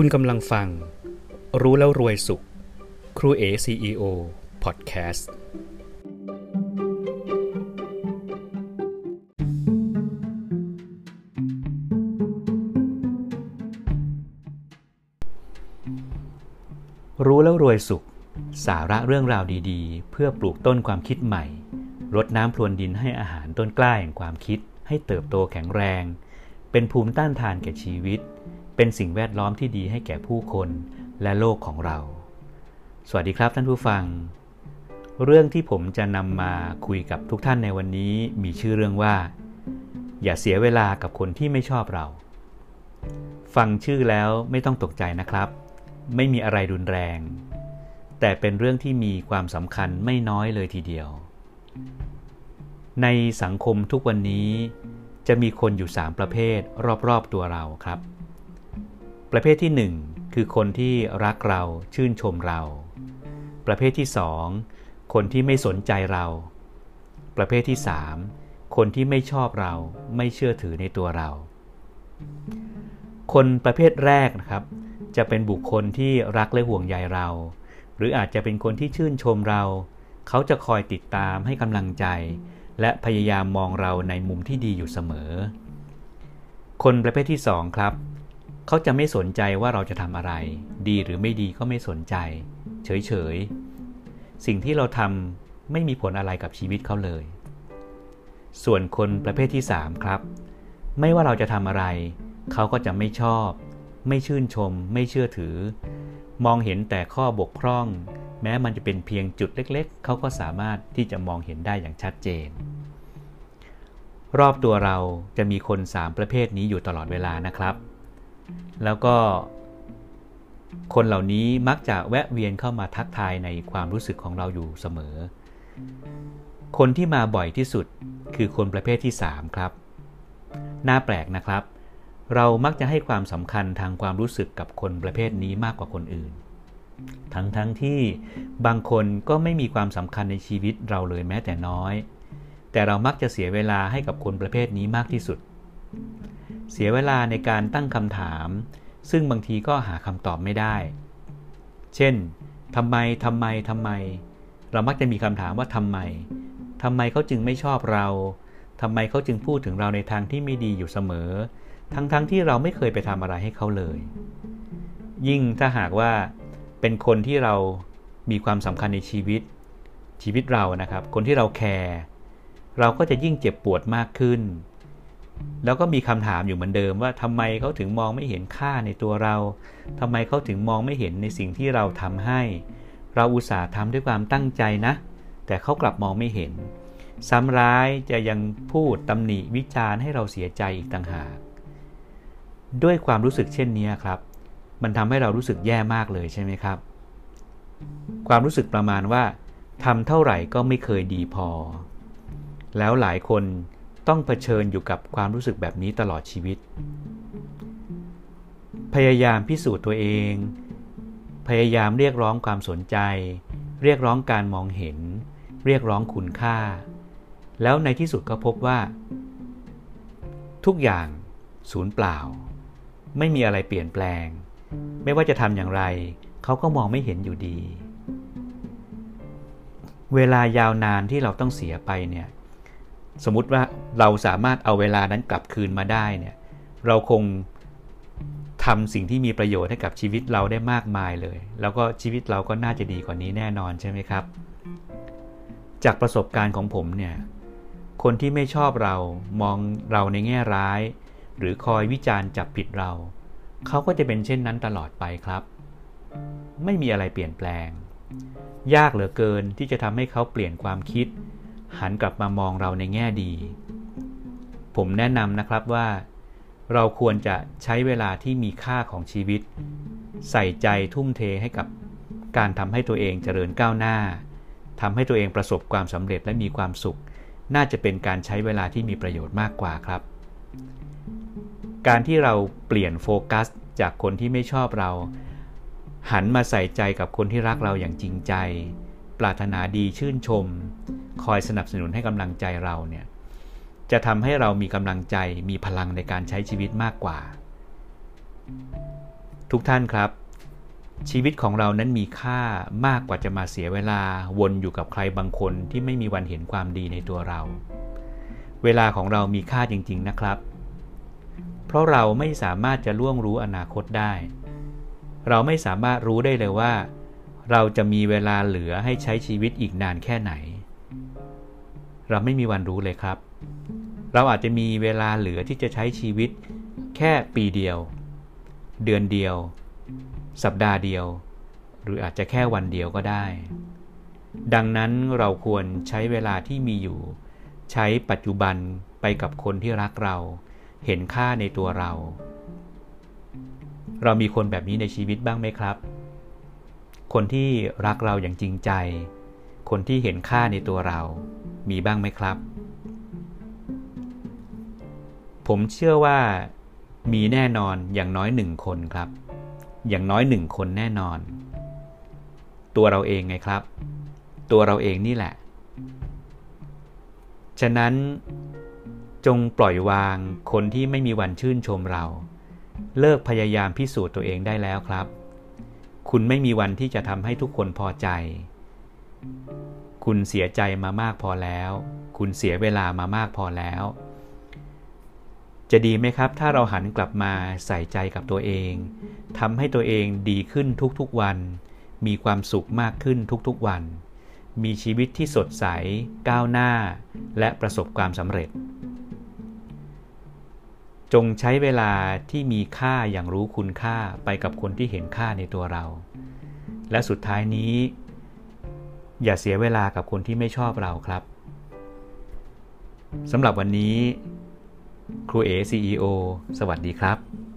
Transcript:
คุณกำลังฟังรู้แล้วรวยสุขครูเอ CEO Podcast รู้แล้วรวยสุขสาระเรื่องราวดีๆเพื่อปลูกต้นความคิดใหม่รดน้ำพรวนดินให้อาหารต้นกล้าแห่งความคิดให้เติบโตแข็งแรงเป็นภูมิต้านทานแก่ชีวิตเป็นสิ่งแวดล้อมที่ดีให้แก่ผู้คนและโลกของเราสวัสดีครับท่านผู้ฟังเรื่องที่ผมจะนำมาคุยกับทุกท่านในวันนี้มีชื่อเรื่องว่าอย่าเสียเวลากับคนที่ไม่ชอบเราฟังชื่อแล้วไม่ต้องตกใจนะครับไม่มีอะไรรุนแรงแต่เป็นเรื่องที่มีความสำคัญไม่น้อยเลยทีเดียวในสังคมทุกวันนี้จะมีคนอยู่3ประเภทรอบๆตัวเราครับประเภทที่1คือคนที่รักเราชื่นชมเราประเภทที่2คนที่ไม่สนใจเราประเภทที่3คนที่ไม่ชอบเราไม่เชื่อถือในตัวเราคนประเภทแรกนะครับจะเป็นบุคคลที่รักและห่วงใยเราหรืออาจจะเป็นคนที่ชื่นชมเราเขาจะคอยติดตามให้กำลังใจและพยายามมองเราในมุมที่ดีอยู่เสมอคนประเภทที่2ครับเขาจะไม่สนใจว่าเราจะทำอะไรดีหรือไม่ดีก็ไม่สนใจเฉยๆสิ่งที่เราทำไม่มีผลอะไรกับชีวิตเขาเลยส่วนคนประเภทที่3ครับไม่ว่าเราจะทำอะไรเขาก็จะไม่ชอบไม่ชื่นชมไม่เชื่อถือมองเห็นแต่ข้อบกพร่องแม้มันจะเป็นเพียงจุดเล็กๆเขาก็สามารถที่จะมองเห็นได้อย่างชัดเจนรอบตัวเราจะมีคน3ประเภทนี้อยู่ตลอดเวลานะครับแล้วก็คนเหล่านี้มักจะแวะเวียนเข้ามาทักทายในความรู้สึกของเราอยู่เสมอคนที่มาบ่อยที่สุดคือคนประเภทที่3ครับน่าแปลกนะครับเรามักจะให้ความสำคัญทางความรู้สึกกับคนประเภทนี้มากกว่าคนอื่นทั้งที่บางคนก็ไม่มีความสำคัญในชีวิตเราเลยแม้แต่น้อยแต่เรามักจะเสียเวลาให้กับคนประเภทนี้มากที่สุดเสียเวลาในการตั้งคำถามซึ่งบางทีก็หาคำตอบไม่ได้เช่นทำไมเรามักจะมีคำถามว่าทำไมเขาจึงไม่ชอบเราทำไมเขาจึงพูดถึงเราในทางที่ไม่ดีอยู่เสมอทั้งที่เราไม่เคยไปทำอะไรให้เขาเลยยิ่งถ้าหากว่าเป็นคนที่เรามีความสำคัญในชีวิตเรานะครับคนที่เราแคร์เราก็จะยิ่งเจ็บปวดมากขึ้นแล้วก็มีคำถามอยู่เหมือนเดิมว่าทำไมเขาถึงมองไม่เห็นค่าในตัวเราทำไมเขาถึงมองไม่เห็นในสิ่งที่เราทำให้เราอุตส่าห์ทำด้วยความตั้งใจนะแต่เขากลับมองไม่เห็นซ้ำร้ายจะยังพูดตำหนิวิจารณ์ให้เราเสียใจอีกต่างหากด้วยความรู้สึกเช่นนี้ครับมันทำให้เรารู้สึกแย่มากเลยใช่ไหมครับความรู้สึกประมาณว่าทำเท่าไหร่ก็ไม่เคยดีพอแล้วหลายคนต้องเผชิญอยู่กับความรู้สึกแบบนี้ตลอดชีวิตพยายามพิสูจน์ตัวเองพยายามเรียกร้องความสนใจเรียกร้องการมองเห็นเรียกร้องคุณค่าแล้วในที่สุดก็พบว่าทุกอย่างสูญเปล่าไม่มีอะไรเปลี่ยนแปลงไม่ว่าจะทำอย่างไรเขาก็มองไม่เห็นอยู่ดีเวลายาวนานที่เราต้องเสียไปเนี่ยสมมุติว่าเราสามารถเอาเวลานั้นกลับคืนมาได้เนี่ยเราคงทำสิ่งที่มีประโยชน์ให้กับชีวิตเราได้มากมายเลยแล้วก็ชีวิตเราก็น่าจะดีกว่านี้แน่นอนใช่ไหมครับจากประสบการณ์ของผมเนี่ยคนที่ไม่ชอบเรามองเราในแง่ร้ายหรือคอยวิจารณ์จับผิดเราเขาก็จะเป็นเช่นนั้นตลอดไปครับไม่มีอะไรเปลี่ยนแปลงยากเหลือเกินที่จะทำให้เขาเปลี่ยนความคิดหันกลับมามองเราในแง่ดีผมแนะนำนะครับว่าเราควรจะใช้เวลาที่มีค่าของชีวิตใส่ใจทุ่มเทให้กับการทำให้ตัวเองเจริญก้าวหน้าทำให้ตัวเองประสบความสำเร็จและมีความสุขน่าจะเป็นการใช้เวลาที่มีประโยชน์มากกว่าครับการที่เราเปลี่ยนโฟกัสจากคนที่ไม่ชอบเราหันมาใส่ใจกับคนที่รักเราอย่างจริงใจปรารถนาดีชื่นชมคอยสนับสนุนให้กำลังใจเราเนี่ยจะทำให้เรามีกำลังใจมีพลังในการใช้ชีวิตมากกว่า ทุกท่านครับชีวิตของเรานั้นมีค่ามากกว่าจะมาเสียเวลาวนอยู่กับใครบางคนที่ไม่มีวันเห็นความดีในตัวเราเวลาของเรามีค่าจริงๆนะครับเพราะเราไม่สามารถจะล่วงรู้อนาคตได้เราไม่สามารถรู้ได้เลยว่าเราจะมีเวลาเหลือให้ใช้ชีวิตอีกนานแค่ไหนเราไม่มีวันรู้เลยครับเราอาจจะมีเวลาเหลือที่จะใช้ชีวิตแค่ปีเดียวเดือนเดียวสัปดาห์เดียวหรืออาจจะแค่วันเดียวก็ได้ดังนั้นเราควรใช้เวลาที่มีอยู่ใช้ปัจจุบันไปกับคนที่รักเราเห็นค่าในตัวเราเรามีคนแบบนี้ในชีวิตบ้างไหมครับคนที่รักเราอย่างจริงใจคนที่เห็นค่าในตัวเรามีบ้างไหมครับผมเชื่อว่ามีแน่นอนอย่างน้อยหนึ่งคนครับอย่างน้อยหนึ่งคนแน่นอนตัวเราเองไงครับตัวเราเองนี่แหละฉะนั้นจงปล่อยวางคนที่ไม่มีวันชื่นชมเราเลิกพยายามพิสูจน์ตัวเองได้แล้วครับคุณไม่มีวันที่จะทำให้ทุกคนพอใจคุณเสียใจมามากพอแล้วคุณเสียเวลามามากพอแล้วจะดีไหมครับถ้าเราหันกลับมาใส่ใจกับตัวเองทำให้ตัวเองดีขึ้นทุกๆวันมีความสุขมากขึ้นทุกๆวันมีชีวิตที่สดใสก้าวหน้าและประสบความสำเร็จจงใช้เวลาที่มีค่าอย่างรู้คุณค่าไปกับคนที่เห็นค่าในตัวเราและสุดท้ายนี้อย่าเสียเวลากับคนที่ไม่ชอบเราครับสำหรับวันนี้ครูเอ๋ CEO สวัสดีครับ